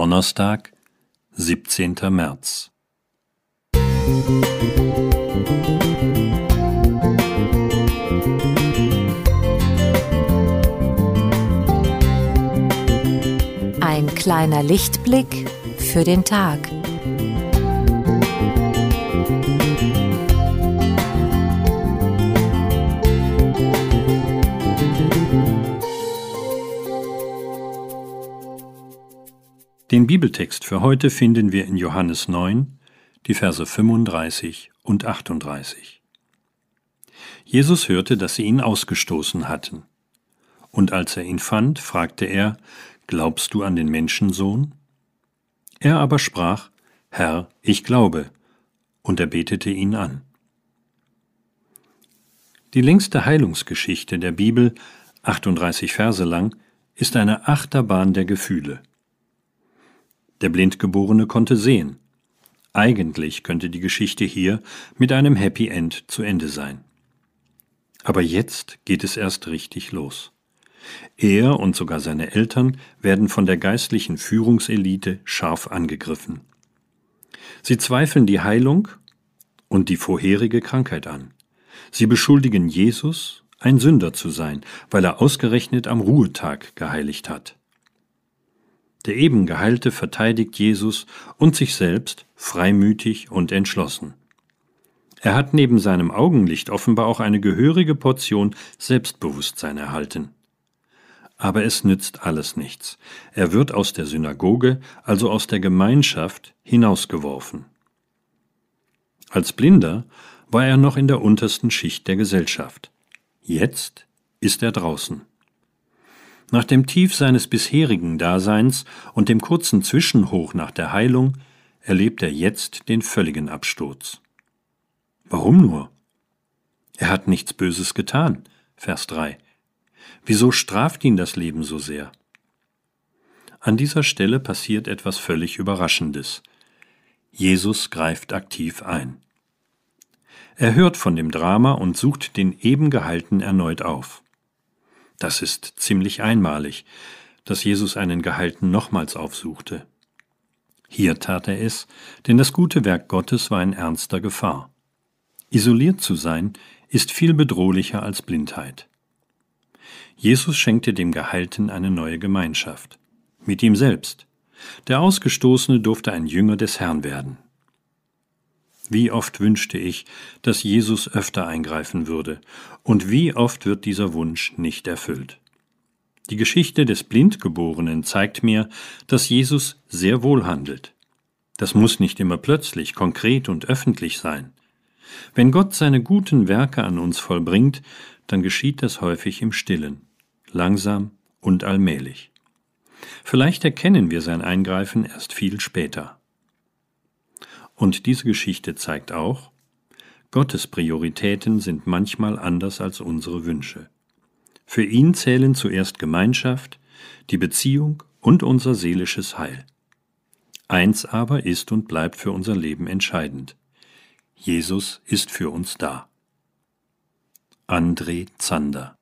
Donnerstag, 17. März. Ein kleiner Lichtblick für den Tag. Den Bibeltext für heute finden wir in Johannes 9, die Verse 35 und 38. Jesus hörte, dass sie ihn ausgestoßen hatten. Und als er ihn fand, fragte er: Glaubst du an den Menschensohn? Er aber sprach: Herr, ich glaube. Und er betete ihn an. Die längste Heilungsgeschichte der Bibel, 38 Verse lang, ist eine Achterbahn der Gefühle. Der Blindgeborene konnte sehen. Eigentlich könnte die Geschichte hier mit einem Happy End zu Ende sein. Aber jetzt geht es erst richtig los. Er und sogar seine Eltern werden von der geistlichen Führungselite scharf angegriffen. Sie zweifeln die Heilung und die vorherige Krankheit an. Sie beschuldigen Jesus, ein Sünder zu sein, weil er ausgerechnet am Ruhetag geheiligt hat. Der eben Geheilte verteidigt Jesus und sich selbst freimütig und entschlossen. Er hat neben seinem Augenlicht offenbar auch eine gehörige Portion Selbstbewusstsein erhalten. Aber es nützt alles nichts. Er wird aus der Synagoge, also aus der Gemeinschaft, hinausgeworfen. Als Blinder war er noch in der untersten Schicht der Gesellschaft. Jetzt ist er draußen. Nach dem Tief seines bisherigen Daseins und dem kurzen Zwischenhoch nach der Heilung erlebt er jetzt den völligen Absturz. Warum nur? Er hat nichts Böses getan, Vers 3. Wieso straft ihn das Leben so sehr? An dieser Stelle passiert etwas völlig Überraschendes. Jesus greift aktiv ein. Er hört von dem Drama und sucht den eben Geheilten erneut auf. Das ist ziemlich einmalig, dass Jesus einen Geheilten nochmals aufsuchte. Hier tat er es, denn das gute Werk Gottes war in ernster Gefahr. Isoliert zu sein, ist viel bedrohlicher als Blindheit. Jesus schenkte dem Geheilten eine neue Gemeinschaft. Mit ihm selbst. Der Ausgestoßene durfte ein Jünger des Herrn werden. Wie oft wünschte ich, dass Jesus öfter eingreifen würde, und wie oft wird dieser Wunsch nicht erfüllt. Die Geschichte des Blindgeborenen zeigt mir, dass Jesus sehr wohl handelt. Das muss nicht immer plötzlich, konkret und öffentlich sein. Wenn Gott seine guten Werke an uns vollbringt, dann geschieht das häufig im Stillen, langsam und allmählich. Vielleicht erkennen wir sein Eingreifen erst viel später. Und diese Geschichte zeigt auch, Gottes Prioritäten sind manchmal anders als unsere Wünsche. Für ihn zählen zuerst Gemeinschaft, die Beziehung und unser seelisches Heil. Eins aber ist und bleibt für unser Leben entscheidend: Jesus ist für uns da. André Zander.